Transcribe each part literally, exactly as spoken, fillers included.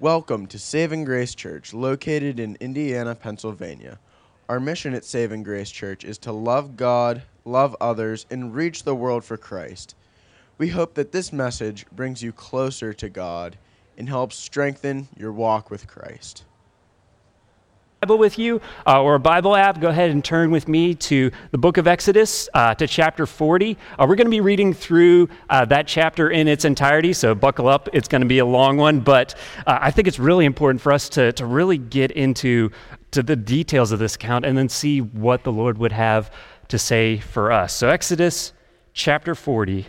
Welcome to Saving Grace Church, located in Indiana, Pennsylvania. Our mission at Saving Grace Church is to love God, love others, and reach the world for Christ. We hope that this message brings you closer to God and helps strengthen your walk with Christ. Bible with you uh, or a Bible app, go ahead and turn with me to the book of Exodus uh, to chapter forty. Uh, we're going to be reading through uh, that chapter in its entirety, so buckle up. It's going to be a long one, but uh, I think it's really important for us to, to really get into to the details of this account and then see what the Lord would have to say for us. So Exodus chapter forty,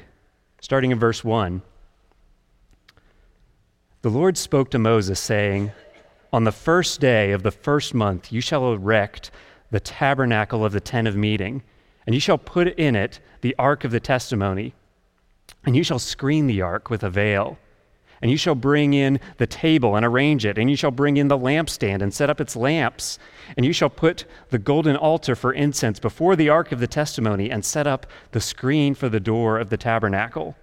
starting in verse one. The Lord spoke to Moses, saying, "On the first day of the first month you shall erect the tabernacle of the tent of meeting, and you shall put in it the ark of the testimony, and you shall screen the ark with a veil, and you shall bring in the table and arrange it, and you shall bring in the lampstand and set up its lamps, and you shall put the golden altar for incense before the ark of the testimony, and set up the screen for the door of the tabernacle.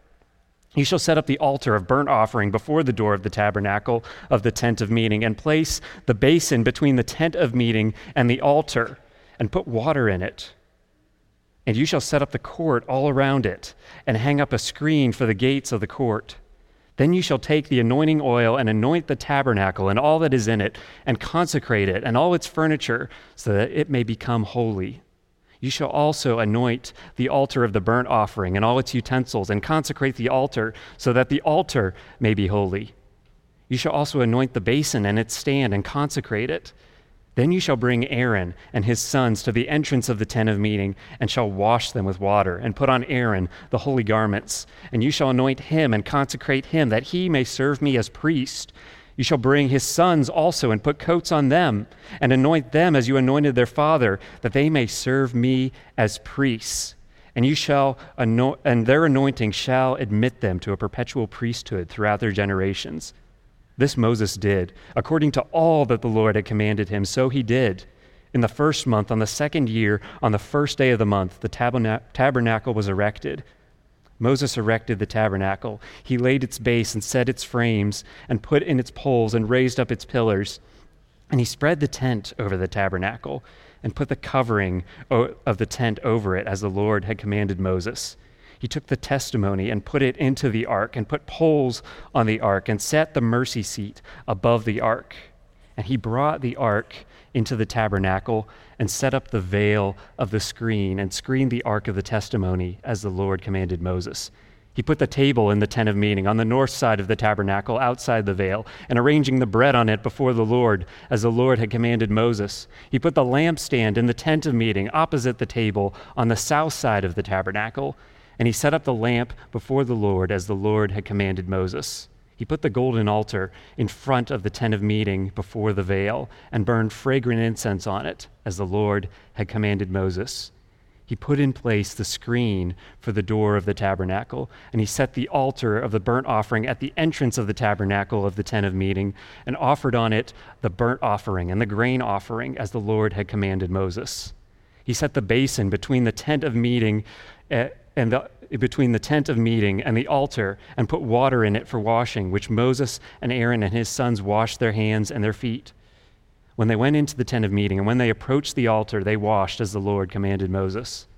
You shall set up the altar of burnt offering before the door of the tabernacle of the tent of meeting, and place the basin between the tent of meeting and the altar, and put water in it. And you shall set up the court all around it, and hang up a screen for the gates of the court. Then you shall take the anointing oil and anoint the tabernacle and all that is in it, and consecrate it and all its furniture, so that it may become holy. You shall also anoint the altar of the burnt offering and all its utensils, and consecrate the altar, so that the altar may be holy. You shall also anoint the basin and its stand, and consecrate it. Then you shall bring Aaron and his sons to the entrance of the tent of meeting, and shall wash them with water, and put on Aaron the holy garments. And you shall anoint him and consecrate him, that he may serve me as priest. You shall bring his sons also, and put coats on them, and anoint them as you anointed their father, that they may serve me as priests. And you shall anoint, and their anointing shall admit them to a perpetual priesthood throughout their generations. This Moses did, according to all that the Lord had commanded him. So he did. In the first month, on the second year, on the first day of the month, the tabern- tabernacle was erected. Moses erected the tabernacle. He laid its base and set its frames, and put in its poles and raised up its pillars. And he spread the tent over the tabernacle, and put the covering of the tent over it, as the Lord had commanded Moses. He took the testimony and put it into the ark, and put poles on the ark, and set the mercy seat above the ark. And he brought the ark into the tabernacle, and set up the veil of the screen, and screened the ark of the testimony, as the Lord commanded Moses. He put the table in the tent of meeting on the north side of the tabernacle, outside the veil, and arranging the bread on it before the Lord, as the Lord had commanded Moses. He put the lampstand in the tent of meeting, opposite the table, on the south side of the tabernacle, and he set up the lamp before the Lord, as the Lord had commanded Moses. He put the golden altar in front of the tent of meeting before the veil, and burned fragrant incense on it, as the Lord had commanded Moses. He put in place the screen for the door of the tabernacle, and he set the altar of the burnt offering at the entrance of the tabernacle of the tent of meeting, and offered on it the burnt offering and the grain offering, as the Lord had commanded Moses. He set the basin between the tent of meeting and the between the tent of meeting and the altar, and put water in it for washing, which Moses and Aaron and his sons washed their hands and their feet. When they went into the tent of meeting, and when they approached the altar, they washed as the Lord commanded Moses.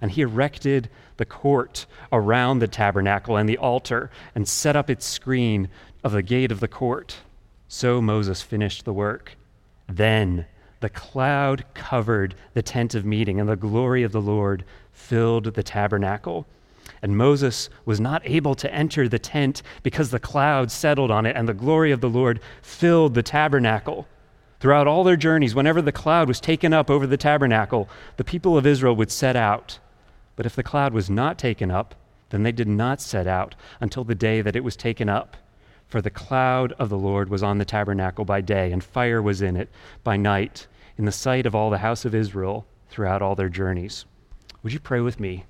And he erected the court around the tabernacle and the altar, and set up its screen of the gate of the court. So Moses finished the work. Then the cloud covered the tent of meeting, and the glory of the Lord filled the tabernacle. And Moses was not able to enter the tent because the cloud settled on it, and the glory of the Lord filled the tabernacle. Throughout all their journeys, whenever the cloud was taken up over the tabernacle, the people of Israel would set out. But if the cloud was not taken up, then they did not set out until the day that it was taken up. For the cloud of the Lord was on the tabernacle by day, and fire was in it by night, in the sight of all the house of Israel throughout all their journeys. Would you pray with me?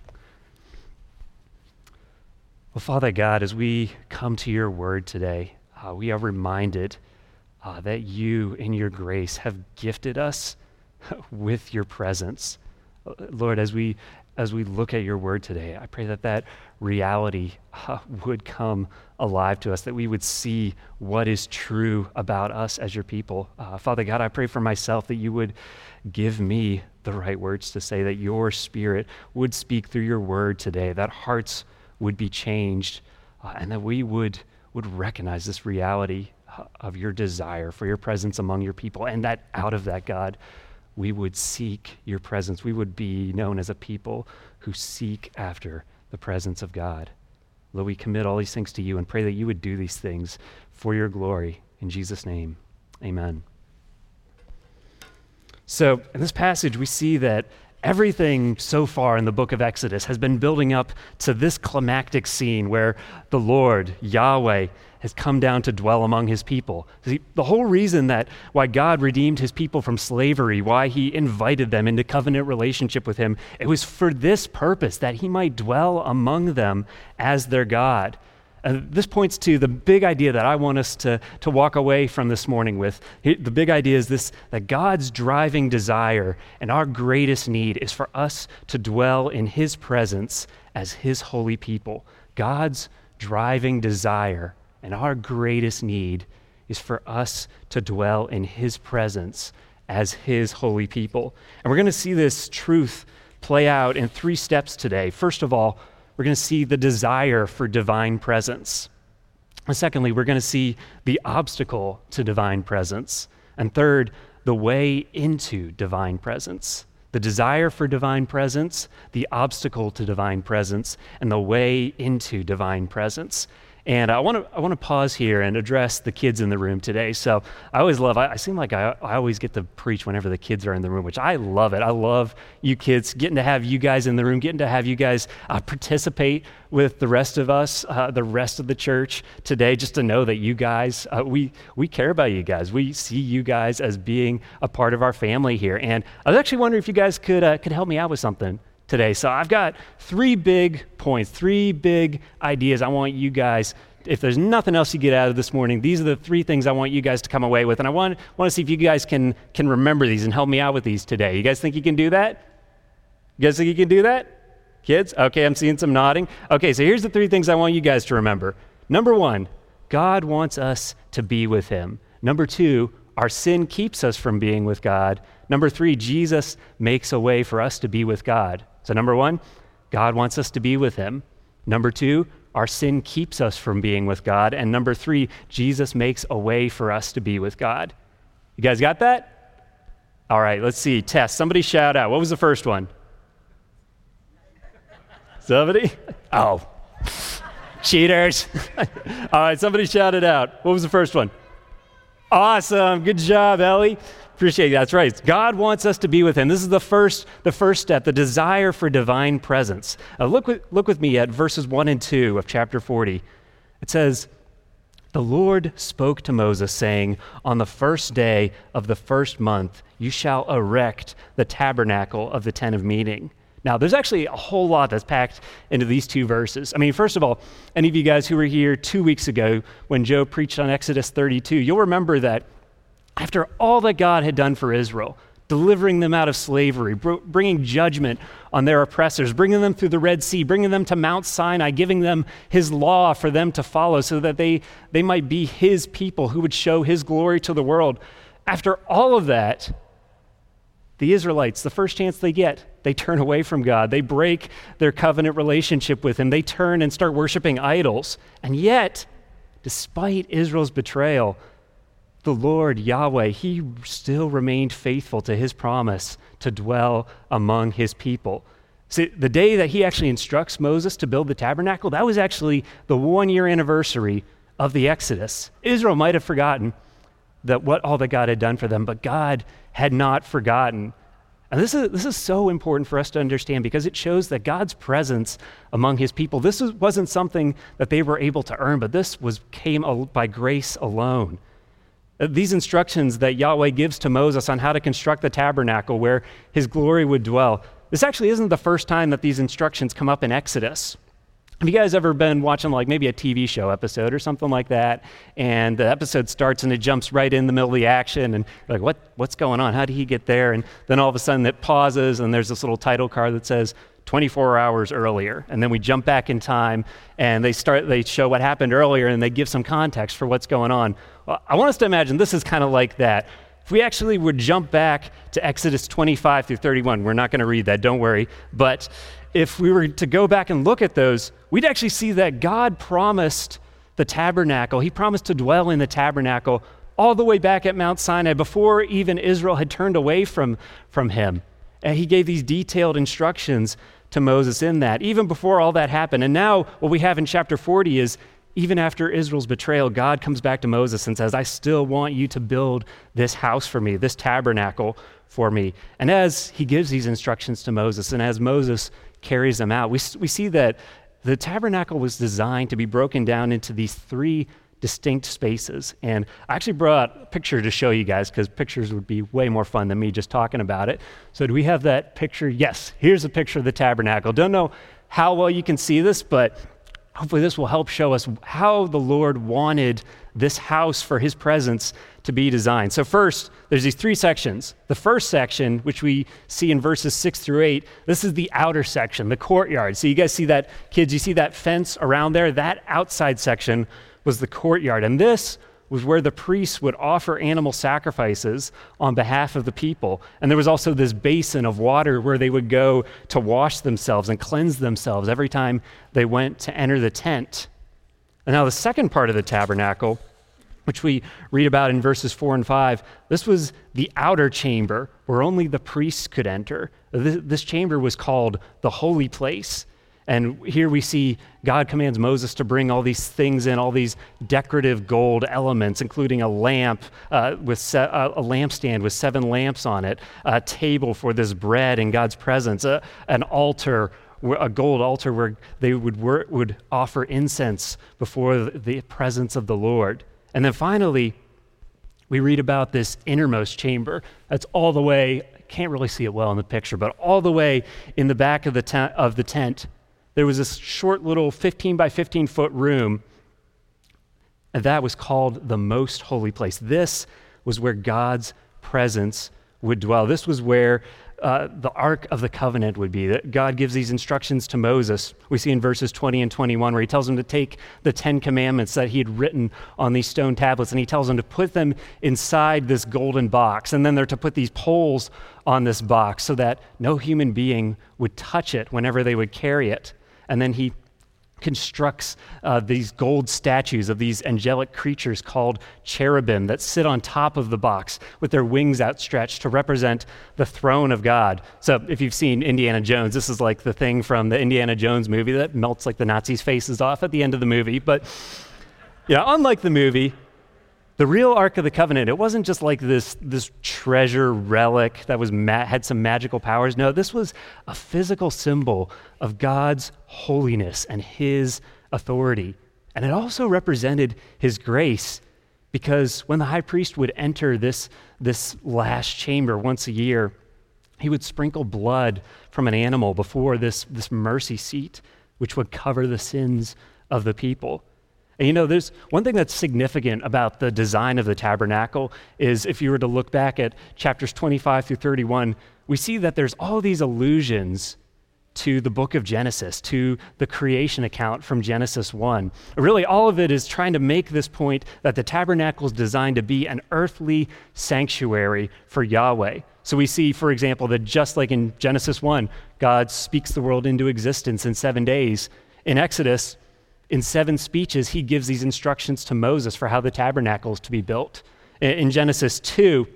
Well, Father God, as we come to your word today, uh, we are reminded uh, that you, in your grace, have gifted us with your presence. Lord, as we as we look at your word today. I pray that that reality uh, would come alive to us, that we would see what is true about us as your people. Uh, Father God, I pray for myself that you would give me the right words to say, that your Spirit would speak through your word today, that hearts would be changed, uh, and that we would, would recognize this reality uh, of your desire for your presence among your people, and that out of that, God, we would seek your presence. We would be known as a people who seek after the presence of God. Lord, we commit all these things to you and pray that you would do these things for your glory. In Jesus' name, amen. So in this passage, we see that everything so far in the book of Exodus has been building up to this climactic scene where the Lord, Yahweh, has come down to dwell among his people. See, the whole reason that why God redeemed his people from slavery, why he invited them into covenant relationship with him, it was for this purpose, that he might dwell among them as their God. And this points to the big idea that I want us to, to walk away from this morning with. The big idea is this, that God's driving desire and our greatest need is for us to dwell in his presence as his holy people. God's driving desire and our greatest need is for us to dwell in his presence as his holy people. And we're going to see this truth play out in three steps today. First of all, we're going to see the desire for divine presence. And secondly, we're going to see the obstacle to divine presence. And third, the way into divine presence. The desire for divine presence, the obstacle to divine presence, and the way into divine presence. And I want to I want to pause here and address the kids in the room today. So I always love, I, I seem like I, I always get to preach whenever the kids are in the room, which I love it. I love you kids, getting to have you guys in the room, getting to have you guys uh, participate with the rest of us, uh, the rest of the church today, just to know that you guys, uh, we we care about you guys. We see you guys as being a part of our family here. And I was actually wondering if you guys could uh, could help me out with something today. So I've got three big points, three big ideas I want you guys, if there's nothing else you get out of this morning, these are the three things I want you guys to come away with. And I want, want to see if you guys can can remember these and help me out with these today. You guys think you can do that? You guys think you can do that? Kids? Okay, I'm seeing some nodding. Okay, so here's the three things I want you guys to remember. Number one, God wants us to be with him. Number two, our sin keeps us from being with God. Number three, Jesus makes a way for us to be with God. So number one, God wants us to be with him. Number two, our sin keeps us from being with God. And number three, Jesus makes a way for us to be with God. You guys got that? All right, let's see. Test. Somebody shout out. What was the first one? Somebody? Oh. Cheaters. All right, somebody shout it out. What was the first one? Awesome. Good job, Ellie. Appreciate it. That's right. God wants us to be with him. This is the first, the first step, the desire for divine presence. Uh, look, with, look with me at verses one and two of chapter forty. It says, "The Lord spoke to Moses, saying, on the first day of the first month, you shall erect the tabernacle of the tent of meeting." Now, there's actually a whole lot that's packed into these two verses. I mean, first of all, any of you guys who were here two weeks ago when Joe preached on Exodus thirty-two, you'll remember that after all that God had done for Israel, delivering them out of slavery, bringing judgment on their oppressors, bringing them through the Red Sea, bringing them to Mount Sinai, giving them his law for them to follow so that they, they might be his people who would show his glory to the world. After all of that, the Israelites, the first chance they get, they turn away from God. They break their covenant relationship with him. They turn and start worshiping idols. And yet, despite Israel's betrayal, the Lord, Yahweh, he still remained faithful to his promise to dwell among his people. See, the day that he actually instructs Moses to build the tabernacle, that was actually the one-year anniversary of the Exodus. Israel might have forgotten that what all that God had done for them, but God had not forgotten. And this is this is so important for us to understand because it shows that God's presence among his people, this was, wasn't something that they were able to earn, but this was came by grace alone. These instructions that Yahweh gives to Moses on how to construct the tabernacle where his glory would dwell, this actually isn't the first time that these instructions come up in Exodus. Have you guys ever been watching like maybe a T V show episode or something like that, and the episode starts and it jumps right in the middle of the action and like, what what's going on? How did he get there? And then all of a sudden it pauses and there's this little title card that says twenty-four hours earlier, and then we jump back in time, and they start. They show what happened earlier, and they give some context for what's going on. Well, I want us to imagine this is kind of like that. If we actually would jump back to Exodus twenty-five through thirty-one, we're not going to read that, don't worry, but if we were to go back and look at those, we'd actually see that God promised the tabernacle. He promised to dwell in the tabernacle all the way back at Mount Sinai before even Israel had turned away from, from him. And he gave these detailed instructions to Moses in that, even before all that happened. And now what we have in chapter forty is, even after Israel's betrayal, God comes back to Moses and says, I still want you to build this house for me, this tabernacle for me. And as he gives these instructions to Moses, and as Moses carries them out, we, we see that the tabernacle was designed to be broken down into these three distinct spaces. And I actually brought a picture to show you guys, because pictures would be way more fun than me just talking about it. So do we have that picture? Yes, here's a picture of the tabernacle. Don't know how well you can see this, but hopefully this will help show us how the Lord wanted this house for his presence to be designed. So first, there's these three sections. The first section, which we see in verses six through eight, this is the outer section, the courtyard. So you guys see that, kids, you see that fence around there? That outside section was the courtyard. And this was where the priests would offer animal sacrifices on behalf of the people. And there was also this basin of water where they would go to wash themselves and cleanse themselves every time they went to enter the tent. And now the second part of the tabernacle, which we read about in verses four and five, this was the outer chamber where only the priests could enter. This chamber was called the holy place. And here we see God commands Moses to bring all these things in, all these decorative gold elements, including a lamp uh, with se- a lampstand with seven lamps on it, a table for this bread in God's presence, a, an altar, a gold altar where they would wor- would offer incense before the presence of the Lord. And then finally, we read about this innermost chamber. That's all the way, I can't really see it well in the picture, but all the way in the back of the te- of the tent. There was this short little fifteen by fifteen foot room, and that was called the most holy place. This was where God's presence would dwell. This was where uh, the Ark of the Covenant would be. God gives these instructions to Moses. We see in verses twenty and twenty-one where he tells him to take the Ten Commandments that he had written on these stone tablets, and he tells him to put them inside this golden box, and then they're to put these poles on this box so that no human being would touch it whenever they would carry it. And then he constructs uh, these gold statues of these angelic creatures called cherubim that sit on top of the box with their wings outstretched to represent the throne of God. So if you've seen Indiana Jones, this is like the thing from the Indiana Jones movie that melts like the Nazis' faces off at the end of the movie. But yeah, unlike the movie, the real Ark of the Covenant, it wasn't just like this this treasure relic that was ma- had some magical powers. No, this was a physical symbol of God's holiness and his authority. And it also represented his grace, because when the high priest would enter this, this last chamber once a year, he would sprinkle blood from an animal before this, this mercy seat, which would cover the sins of the people. And you know, there's one thing that's significant about the design of the tabernacle is if you were to look back at chapters twenty-five through thirty-one, we see that there's all these allusions to the book of Genesis, to the creation account from Genesis one. Really, all of it is trying to make this point that the tabernacle is designed to be an earthly sanctuary for Yahweh. So we see, for example, that just like in Genesis one, God speaks the world into existence in seven days. In Exodus, in seven speeches, he gives these instructions to Moses for how the tabernacle is to be built. In Genesis two,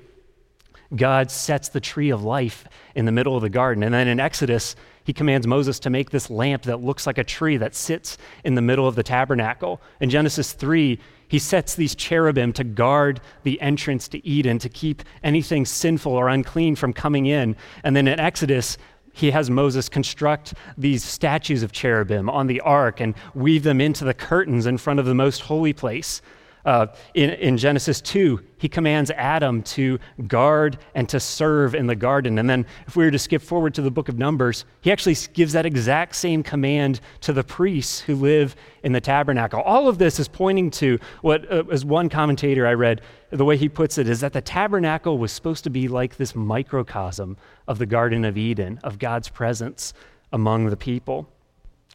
God sets the tree of life in the middle of the garden. And then in Exodus, he commands Moses to make this lamp that looks like a tree that sits in the middle of the tabernacle. In Genesis three, he sets these cherubim to guard the entrance to Eden, to keep anything sinful or unclean from coming in. And then in Exodus, he has Moses construct these statues of cherubim on the ark and weave them into the curtains in front of the most holy place. Uh, in, in Genesis two, he commands Adam to guard and to serve in the garden. And then if we were to skip forward to the book of Numbers, he actually gives that exact same command to the priests who live in the tabernacle. All of this is pointing to what, uh, as one commentator I read, the way he puts it is that the tabernacle was supposed to be like this microcosm of the Garden of Eden, of God's presence, among the people.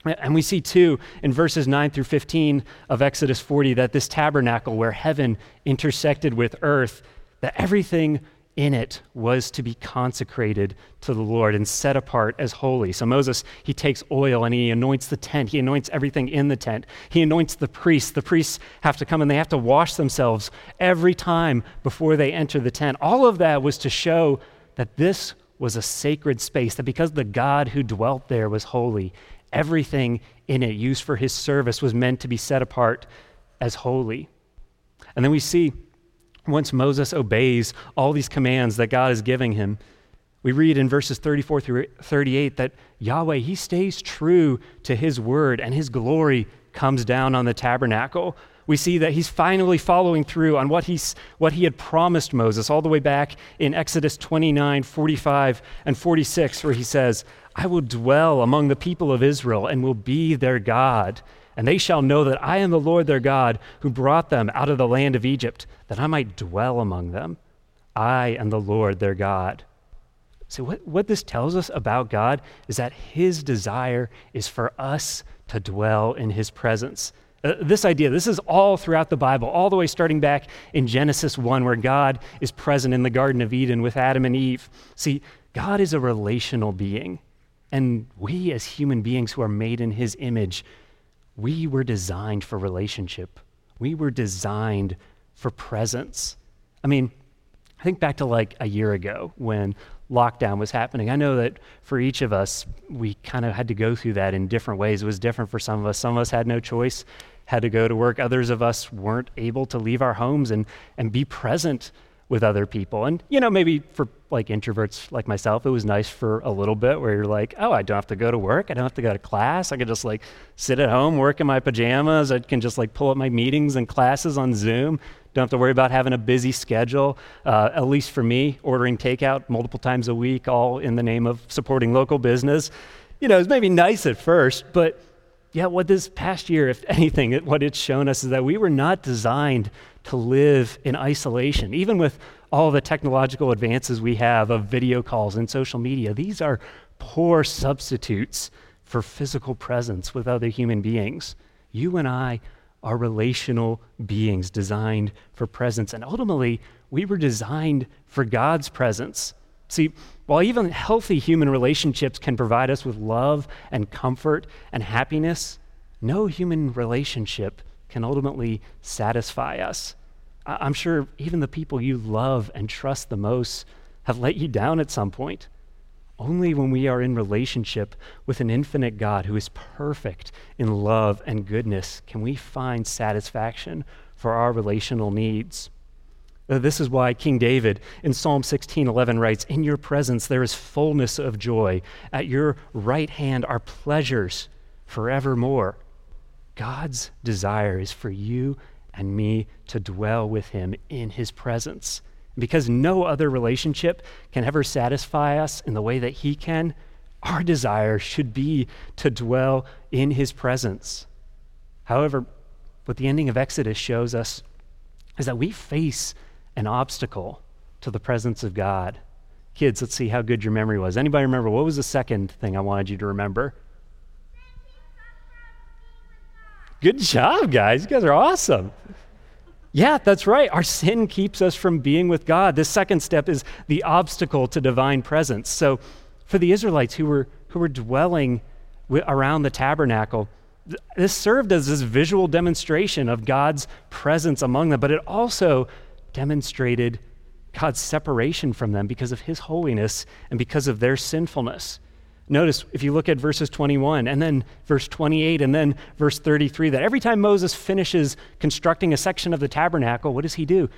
And we see too in verses nine through fifteen of Exodus forty that this tabernacle where heaven intersected with earth, that everything in it was to be consecrated to the Lord and set apart as holy. So Moses, he takes oil and he anoints the tent. He anoints everything in the tent. He anoints the priests. The priests have to come and they have to wash themselves every time before they enter the tent. All of that was to show that this was a sacred space, that because the God who dwelt there was holy, everything in it used for his service was meant to be set apart as holy. And then we see once Moses obeys all these commands that God is giving him, we read in verses thirty-four through thirty-eight that Yahweh, he stays true to his word and his glory comes down on the tabernacle. We see that he's finally following through on what he's, what he had promised Moses all the way back in Exodus twenty-nine, forty-five, and forty-six, where he says, "I will dwell among the people of Israel and will be their God. And they shall know that I am the Lord their God who brought them out of the land of Egypt, that I might dwell among them. I am the Lord their God." So what, what this tells us about God is that his desire is for us to dwell in his presence. Uh, this idea, this is all throughout the Bible, all the way starting back in Genesis one, where God is present in the Garden of Eden with Adam and Eve. See, God is a relational being, and we as human beings who are made in his image, we were designed for relationship. We were designed for presence. I mean, I think back to like a year ago when lockdown was happening. I know that for each of us, we kind of had to go through that in different ways. It was different for some of us. Some of us had no choice, had to go to work. Others of us weren't able to leave our homes and, and be present with other people. And, you know, maybe for like introverts like myself, it was nice for a little bit where you're like, oh, I don't have to go to work. I don't have to go to class. I could just like sit at home, work in my pajamas. I can just like pull up my meetings and classes on Zoom. Don't have to worry about having a busy schedule, uh, at least for me, ordering takeout multiple times a week, all in the name of supporting local business. You know, it's maybe nice at first, but yeah, what this past year, if anything, what it's shown us is that we were not designed to live in isolation. Even with all the technological advances we have of video calls and social media, these are poor substitutes for physical presence with other human beings. You and I are relational beings designed for presence, and ultimately, we were designed for God's presence. See, while even healthy human relationships can provide us with love and comfort and happiness, no human relationship can ultimately satisfy us. I'm sure even the people you love and trust the most have let you down at some point. Only when we are in relationship with an infinite God who is perfect in love and goodness can we find satisfaction for our relational needs. This is why King David in Psalm sixteen eleven writes, "In your presence there is fullness of joy. At your right hand are pleasures forevermore." God's desire is for you and me to dwell with him in his presence. Because no other relationship can ever satisfy us in the way that he can, our desire should be to dwell in his presence. However, what the ending of Exodus shows us is that we face an obstacle to the presence of God. Kids, let's see how good your memory was. Anybody remember, what was the second thing I wanted you to remember? Good job, guys. You guys are awesome. Yeah, that's right. Our sin keeps us from being with God. This second step is the obstacle to divine presence. So for the Israelites who were who were dwelling w- around the tabernacle, th- this served as this visual demonstration of God's presence among them, but it also demonstrated God's separation from them because of his holiness and because of their sinfulness. Notice, if you look at verses twenty-one and then verse twenty-eight and then verse thirty-three, that every time Moses finishes constructing a section of the tabernacle, what does he do?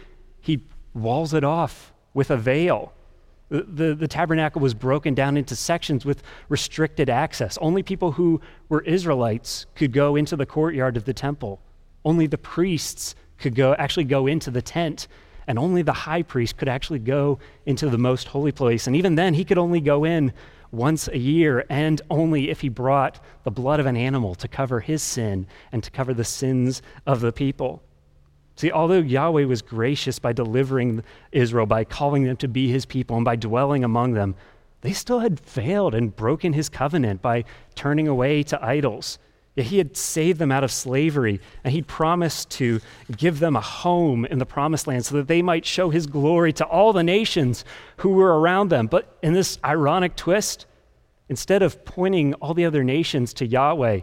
He walls it off with a veil. The, the, the tabernacle was broken down into sections with restricted access. Only people who were Israelites could go into the courtyard of the temple. Only the priests could go actually go into the tent, and only the high priest could actually go into the most holy place. And even then, he could only go in once a year, and only if he brought the blood of an animal to cover his sin and to cover the sins of the people. See, although Yahweh was gracious by delivering Israel, by calling them to be his people and by dwelling among them, They still had failed and broken his covenant by turning away to idols. Yet he had saved them out of slavery, and he promised to give them a home in the promised land so that they might show his glory to all the nations who were around them. But in this ironic twist, instead of pointing all the other nations to Yahweh,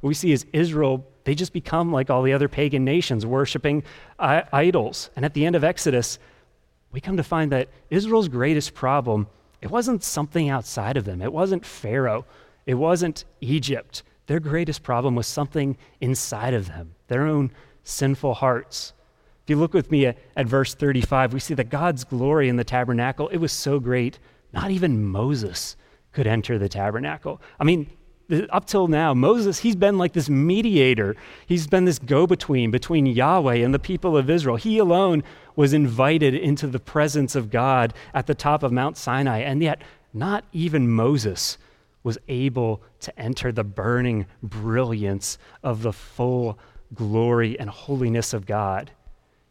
what we see is Israel, they just become like all the other pagan nations, worshiping uh, idols. And at the end of Exodus, we come to find that Israel's greatest problem, it wasn't something outside of them. It wasn't Pharaoh. It wasn't Egypt. Their greatest problem was something inside of them, their own sinful hearts. If you look with me at, at verse thirty-five, we see that God's glory in the tabernacle, it was so great, not even Moses could enter the tabernacle. I mean, up till now, Moses, he's been like this mediator. He's been this go-between between Yahweh and the people of Israel. He alone was invited into the presence of God at the top of Mount Sinai, and yet not even Moses was able to enter the burning brilliance of the full glory and holiness of God.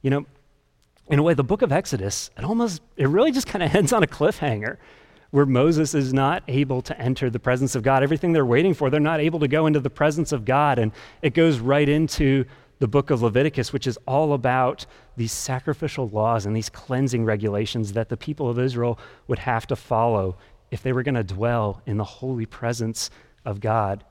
You know, in a way, the book of Exodus, it almost, it really just kind of ends on a cliffhanger, where Moses is not able to enter the presence of God. Everything they're waiting for, they're not able to go into the presence of God. And it goes right into the book of Leviticus, which is all about these sacrificial laws and these cleansing regulations that the people of Israel would have to follow if they were going to dwell in the holy presence of God.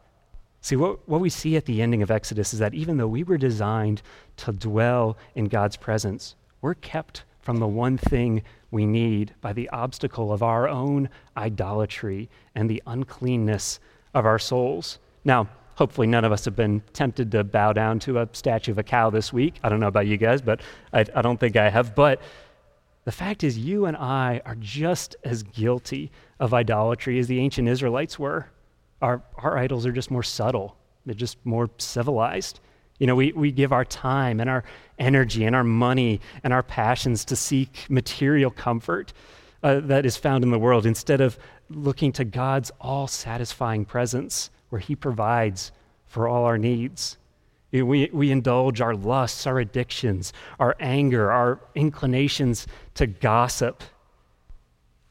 See, what, what we see at the ending of Exodus is that even though we were designed to dwell in God's presence, we're kept from the one thing we need by the obstacle of our own idolatry and the uncleanness of our souls. Now, hopefully none of us have been tempted to bow down to a statue of a cow this week. I don't know about you guys, but I, I don't think I have. But the fact is, you and I are just as guilty of idolatry as the ancient Israelites were. Our, our idols are just more subtle. They're just more civilized. You know, we, we give our time and our energy and our money and our passions to seek material comfort uh, that is found in the world instead of looking to God's all-satisfying presence where he provides for all our needs. You know, we, we indulge our lusts, our addictions, our anger, our inclinations to gossip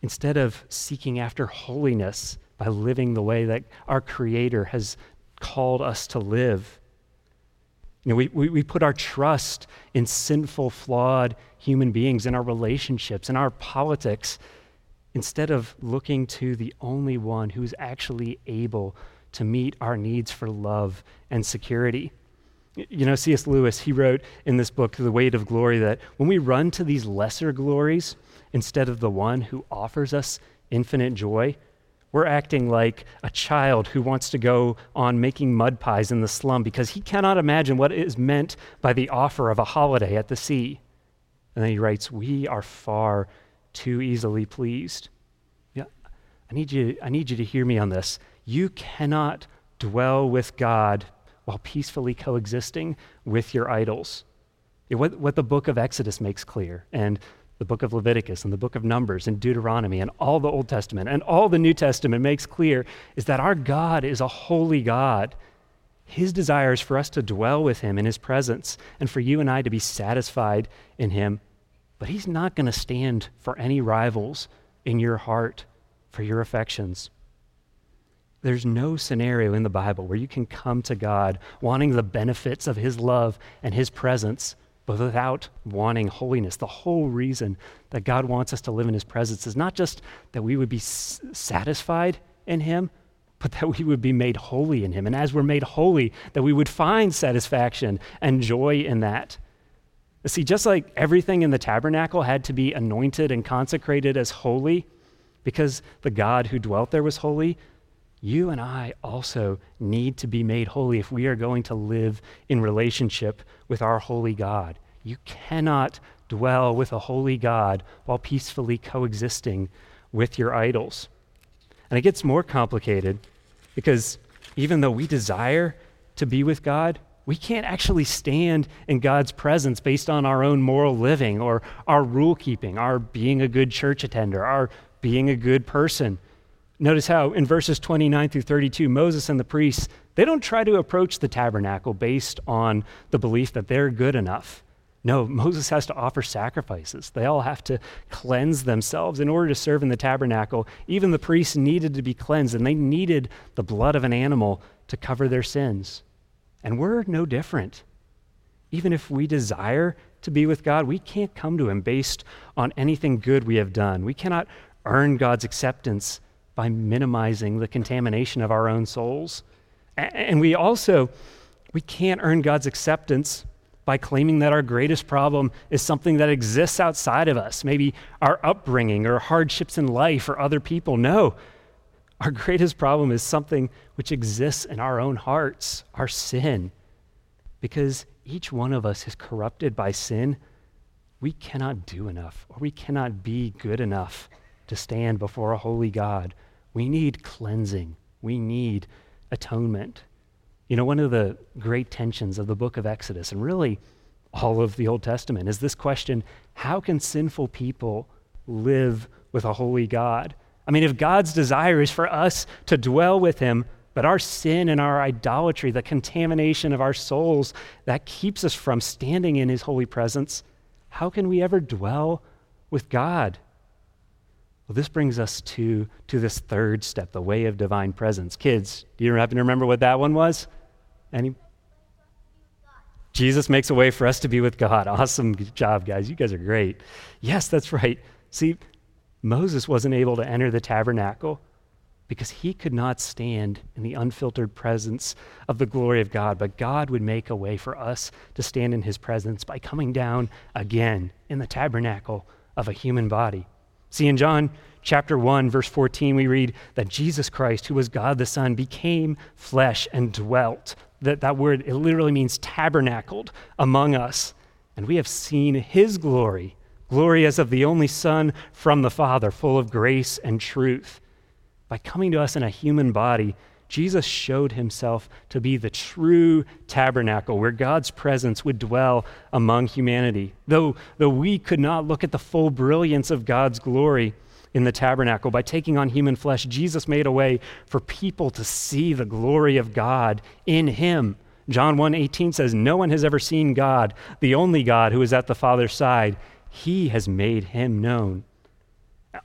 instead of seeking after holiness by living the way that our Creator has called us to live. You know, we, we, we put our trust in sinful, flawed human beings, in our relationships, in our politics, instead of looking to the only one who's actually able to meet our needs for love and security. You know, C S Lewis, he wrote in this book, The Weight of Glory, that when we run to these lesser glories instead of the one who offers us infinite joy, we're acting like a child who wants to go on making mud pies in the slum because he cannot imagine what is meant by the offer of a holiday at the sea. And then he writes, we are far too easily pleased. Yeah, I need you, I need you to hear me on this. You cannot dwell with God while peacefully coexisting with your idols. What, what the book of Exodus makes clear, and the book of Leviticus and the book of Numbers and Deuteronomy and all the Old Testament and all the New Testament makes clear, is that our God is a holy God. His desire is for us to dwell with him in his presence and for you and I to be satisfied in him. But he's not going to stand for any rivals in your heart, for your affections. There's no scenario in the Bible where you can come to God wanting the benefits of his love and his presence, but without wanting holiness. The whole reason that God wants us to live in his presence is not just that we would be s- satisfied in him, but that we would be made holy in him. And as we're made holy, that we would find satisfaction and joy in that. See, just like everything in the tabernacle had to be anointed and consecrated as holy because the God who dwelt there was holy, you and I also need to be made holy if we are going to live in relationship with our holy God. You cannot dwell with a holy God while peacefully coexisting with your idols. And it gets more complicated because even though we desire to be with God, we can't actually stand in God's presence based on our own moral living or our rule keeping, our being a good church attender, our being a good person. Notice how in verses twenty-nine through thirty-two, Moses and the priests, they don't try to approach the tabernacle based on the belief that they're good enough. No, Moses has to offer sacrifices. They all have to cleanse themselves in order to serve in the tabernacle. Even the priests needed to be cleansed, and they needed the blood of an animal to cover their sins. And we're no different. Even if we desire to be with God, we can't come to him based on anything good we have done. We cannot earn God's acceptance by minimizing the contamination of our own souls. And we also, we can't earn God's acceptance by claiming that our greatest problem is something that exists outside of us, maybe our upbringing or hardships in life or other people. No, our greatest problem is something which exists in our own hearts, our sin. Because each one of us is corrupted by sin. We cannot do enough, or we cannot be good enough to stand before a holy God. We need cleansing. We need atonement. You know, one of the great tensions of the book of Exodus, and really all of the Old Testament, is this question: how can sinful people live with a holy God? I mean, if God's desire is for us to dwell with him, but our sin and our idolatry, the contamination of our souls, that keeps us from standing in his holy presence, how can we ever dwell with God? Well, this brings us to, to this third step, the way of divine presence. Kids, do you happen to remember what that one was? Any? Jesus makes a way for us to be with God. Awesome job, guys. You guys are great. Yes, that's right. See, Moses wasn't able to enter the tabernacle because he could not stand in the unfiltered presence of the glory of God, but God would make a way for us to stand in his presence by coming down again in the tabernacle of a human body. See, in John chapter one, verse fourteen, we read that Jesus Christ, who was God the Son, became flesh and dwelt. That, that word, it literally means tabernacled among us. And we have seen his glory, glory as of the only Son from the Father, full of grace and truth. By coming to us in a human body, Jesus showed himself to be the true tabernacle where God's presence would dwell among humanity. Though, though we could not look at the full brilliance of God's glory in the tabernacle, by taking on human flesh, Jesus made a way for people to see the glory of God in him. John one eighteen says, "No one has ever seen God, the only God who is at the Father's side. He has made him known."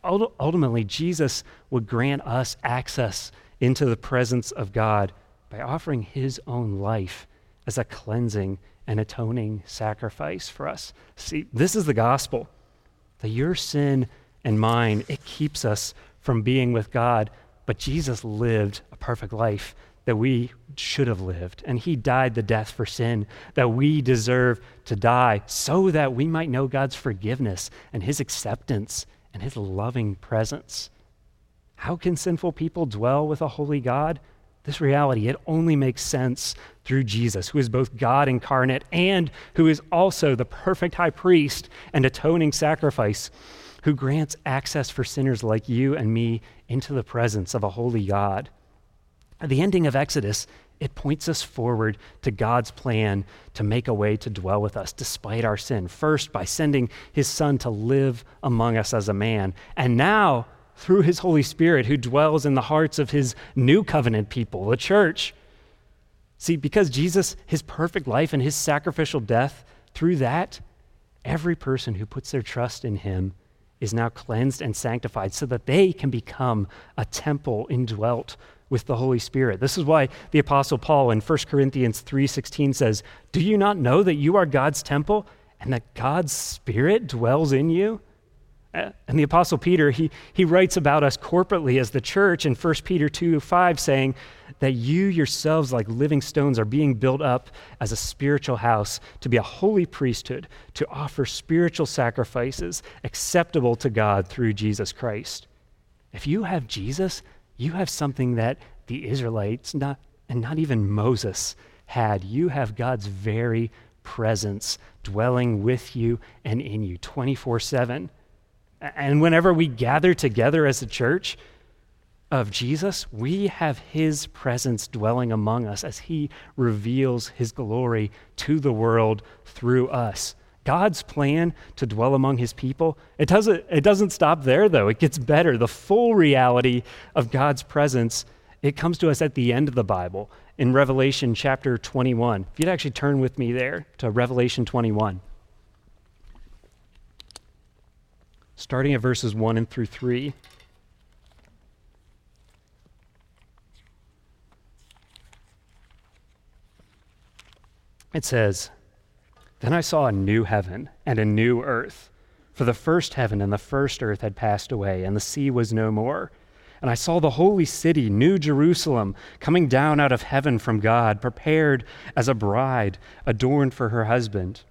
Ultimately, Jesus would grant us access into the presence of God by offering his own life as a cleansing and atoning sacrifice for us. See, this is the gospel, that your sin and mine, it keeps us from being with God, but Jesus lived a perfect life that we should have lived, and he died the death for sin that we deserve to die, so that we might know God's forgiveness and his acceptance and his loving presence. How can sinful people dwell with a holy God? This reality, it only makes sense through Jesus, who is both God incarnate and who is also the perfect high priest and atoning sacrifice, who grants access for sinners like you and me into the presence of a holy God. At the ending of Exodus, it points us forward to God's plan to make a way to dwell with us despite our sin. First, by sending his Son to live among us as a man. And now, through his Holy Spirit, who dwells in the hearts of his new covenant people, the church. See, because Jesus, his perfect life and his sacrificial death, through that, every person who puts their trust in him is now cleansed and sanctified so that they can become a temple indwelt with the Holy Spirit. This is why the Apostle Paul in First Corinthians three sixteen says, "Do you not know that you are God's temple and that God's Spirit dwells in you?" And the Apostle Peter, he, he writes about us corporately as the church in First Peter two five, saying that you yourselves, like living stones, are being built up as a spiritual house to be a holy priesthood, to offer spiritual sacrifices acceptable to God through Jesus Christ. If you have Jesus, you have something that the Israelites, not, and not even Moses, had. You have God's very presence dwelling with you and in you twenty-four seven. And whenever we gather together as the church of Jesus, we have his presence dwelling among us as he reveals his glory to the world through us. God's plan to dwell among his people, it doesn't, it doesn't stop there though. It gets better. The full reality of God's presence, it comes to us at the end of the Bible in Revelation chapter twenty-one. If you'd actually turn with me there to Revelation twenty-one. starting at verses one and through three. It says, "Then I saw a new heaven and a new earth, for the first heaven and the first earth had passed away, and the sea was no more. And I saw the holy city, New Jerusalem, coming down out of heaven from God, prepared as a bride, adorned for her husband.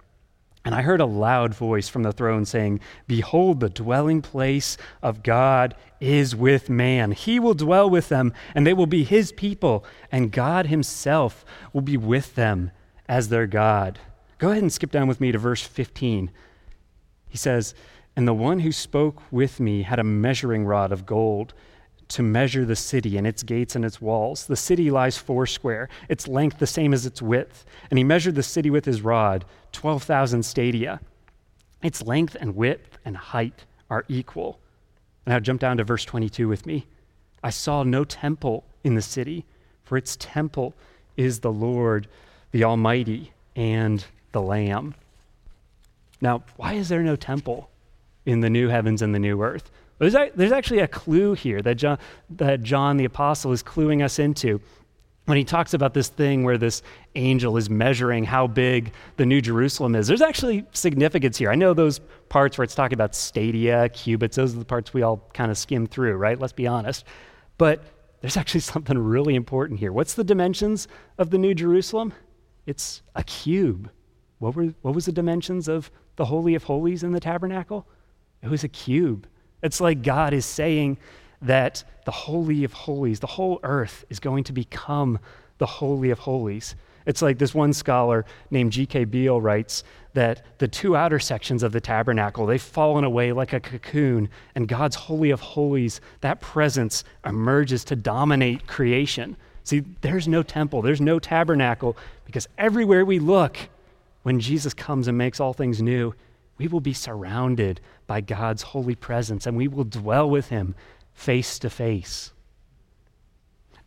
And I heard a loud voice from the throne saying, 'Behold, the dwelling place of God is with man. He will dwell with them, and they will be his people, and God himself will be with them as their God.'" Go ahead and skip down with me to verse fifteen. He says, "And the one who spoke with me had a measuring rod of gold to measure the city and its gates and its walls. The city lies foursquare, its length the same as its width. And he measured the city with his rod, twelve thousand stadia. Its length and width and height are equal." Now jump down to verse twenty-two with me. "I saw no temple in the city, for its temple is the Lord, the Almighty, and the Lamb." Now, why is there no temple in the new heavens and the new earth? There's, a, there's actually a clue here that John, that John the Apostle is cluing us into when he talks about this thing where this angel is measuring how big the New Jerusalem is. There's actually significance here. I know those parts where it's talking about stadia, cubits, those are the parts we all kind of skim through, right? Let's be honest. But there's actually something really important here. What's the dimensions of the New Jerusalem? It's a cube. What were what was the dimensions of the Holy of Holies in the tabernacle? It was a cube. It's like God is saying that the Holy of Holies, the whole earth, is going to become the Holy of Holies. It's like this one scholar named G K Beale writes that the two outer sections of the tabernacle, they've fallen away like a cocoon, and God's Holy of Holies, that presence emerges to dominate creation. See, there's no temple, there's no tabernacle, because everywhere we look, when Jesus comes and makes all things new, we will be surrounded by God's holy presence, and we will dwell with him face to face.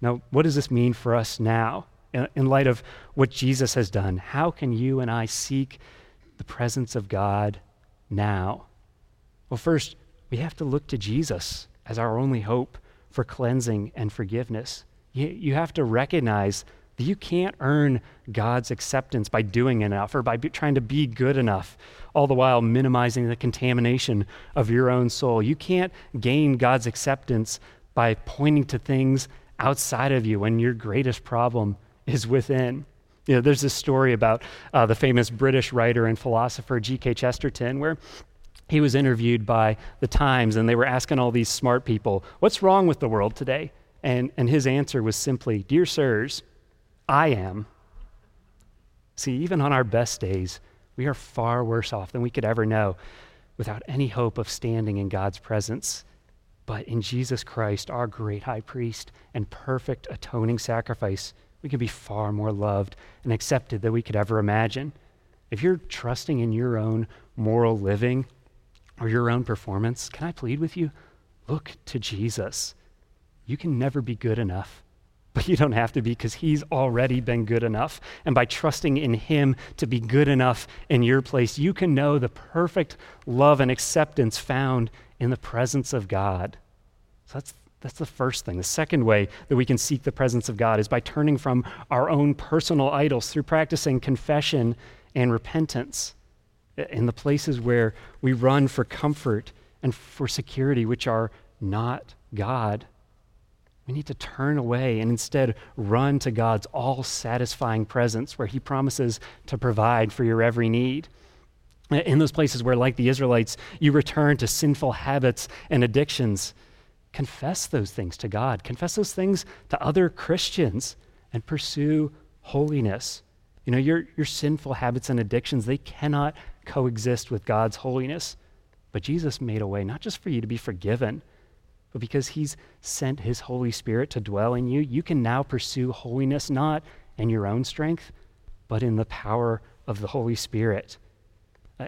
Now, what does this mean for us now? In light of what Jesus has done, how can you and I seek the presence of God now? Well, first, we have to look to Jesus as our only hope for cleansing and forgiveness. You have to recognize that you can't earn God's acceptance by doing enough or by be, trying to be good enough, all the while minimizing the contamination of your own soul. You can't gain God's acceptance by pointing to things outside of you when your greatest problem is within. You know, there's this story about uh, the famous British writer and philosopher G K Chesterton, where he was interviewed by the Times, and they were asking all these smart people, "What's wrong with the world today?" And, and his answer was simply, "Dear sirs, I am." See, even on our best days, we are far worse off than we could ever know without any hope of standing in God's presence. But in Jesus Christ, our great high priest and perfect atoning sacrifice, we can be far more loved and accepted than we could ever imagine. If you're trusting in your own moral living or your own performance, can I plead with you? Look to Jesus. You can never be good enough, but you don't have to be, because he's already been good enough. And by trusting in him to be good enough in your place, you can know the perfect love and acceptance found in the presence of God. So that's, that's the first thing. The second way that we can seek the presence of God is by turning from our own personal idols through practicing confession and repentance in the places where we run for comfort and for security, which are not God. We need to turn away and instead run to God's all-satisfying presence, where he promises to provide for your every need. In those places where, like the Israelites, you return to sinful habits and addictions, confess those things to God. Confess those things to other Christians and pursue holiness. You know, your, your sinful habits and addictions, they cannot coexist with God's holiness. But Jesus made a way, not just for you to be forgiven, but because he's sent his Holy Spirit to dwell in you, you can now pursue holiness, not in your own strength, but in the power of the Holy Spirit.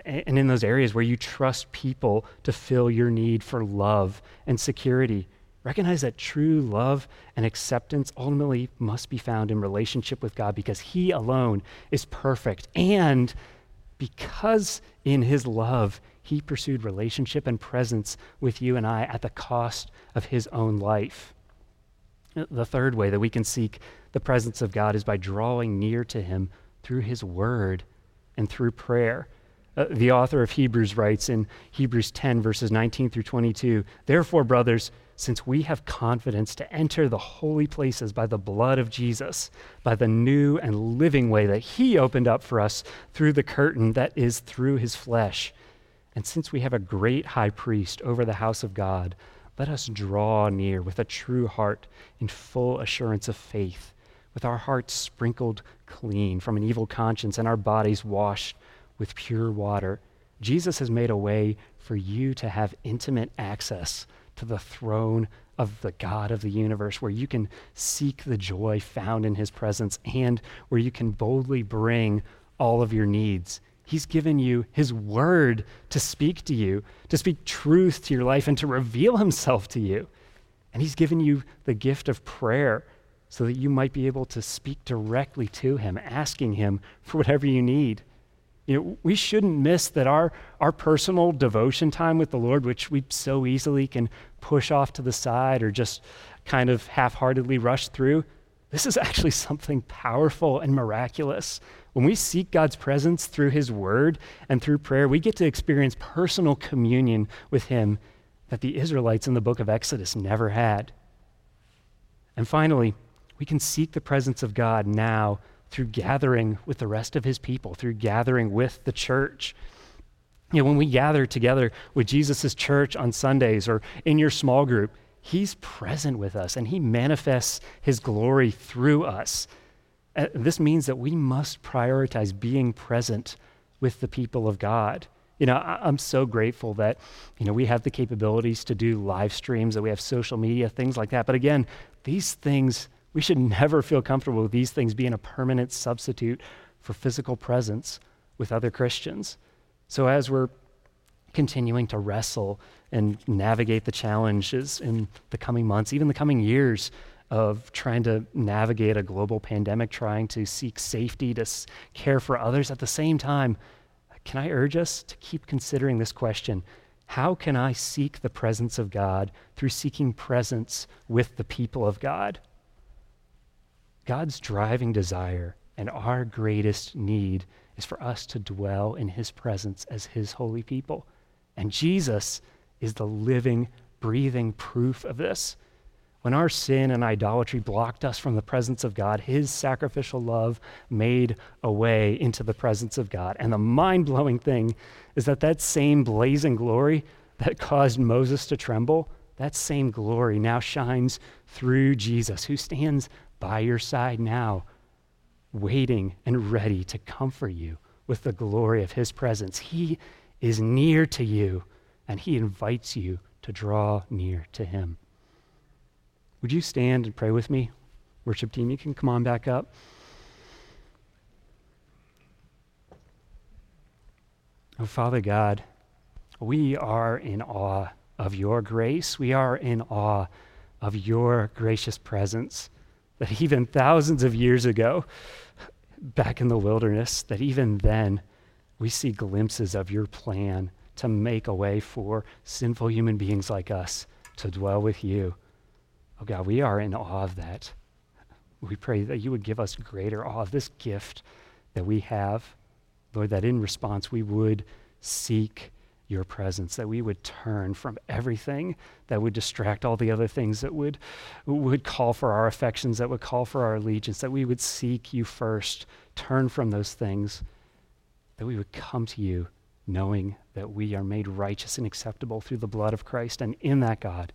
And in those areas where you trust people to fill your need for love and security, recognize that true love and acceptance ultimately must be found in relationship with God, because he alone is perfect. And because in his love, He pursued relationship and presence with you and I at the cost of his own life. The third way that we can seek the presence of God is by drawing near to him through his word and through prayer. Uh, the author of Hebrews writes in Hebrews ten, verses nineteen through twenty-two, "Therefore, brothers, since we have confidence to enter the holy places by the blood of Jesus, by the new and living way that he opened up for us through the curtain that is through his flesh, and since we have a great high priest over the house of God, let us draw near with a true heart in full assurance of faith, with our hearts sprinkled clean from an evil conscience and our bodies washed with pure water. Jesus has made a way for you to have intimate access to the throne of the God of the universe, where you can seek the joy found in his presence and where you can boldly bring all of your needs. He's given you his word to speak to you, to speak truth to your life and to reveal himself to you. And he's given you the gift of prayer so that you might be able to speak directly to him, asking him for whatever you need." You know, we shouldn't miss that our, our personal devotion time with the Lord, which we so easily can push off to the side or just kind of half-heartedly rush through, this is actually something powerful and miraculous. When we seek God's presence through his word and through prayer, we get to experience personal communion with him that the Israelites in the book of Exodus never had. And finally, we can seek the presence of God now through gathering with the rest of his people, through gathering with the church. You know, when we gather together with Jesus' church on Sundays or in your small group, he's present with us and he manifests his glory through us. Uh, this means that we must prioritize being present with the people of God. You know, I, I'm so grateful that, you know, we have the capabilities to do live streams, that we have social media, things like that. But again, these things, we should never feel comfortable with these things being a permanent substitute for physical presence with other Christians. So as we're continuing to wrestle and navigate the challenges in the coming months, even the coming years of trying to navigate a global pandemic, trying to seek safety, to care for others at the same time, can I urge us to keep considering this question? How can I seek the presence of God through seeking presence with the people of God? God's driving desire and our greatest need is for us to dwell in his presence as his holy people. And Jesus is the living, breathing proof of this. When our sin and idolatry blocked us from the presence of God, his sacrificial love made a way into the presence of God. And the mind-blowing thing is that that same blazing glory that caused Moses to tremble, that same glory now shines through Jesus, who stands by your side now, waiting and ready to comfort you with the glory of his presence. He is near to you, and he invites you to draw near to him. Would you stand and pray with me? Worship team, you can come on back up. Oh, Father God, we are in awe of your grace. We are in awe of your gracious presence. That even thousands of years ago, back in the wilderness, that even then we see glimpses of your plan to make a way for sinful human beings like us to dwell with you. Oh God, we are in awe of that. We pray that you would give us greater awe of this gift that we have, Lord, that in response we would seek your presence, that we would turn from everything that would distract all the other things that would, would call for our affections, that would call for our allegiance, that we would seek you first, turn from those things, that we would come to you knowing that we are made righteous and acceptable through the blood of Christ, and in that, God,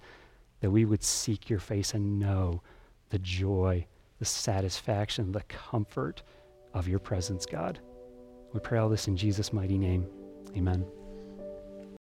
that we would seek your face and know the joy, the satisfaction, the comfort of your presence, God. We pray all this in Jesus' mighty name. Amen.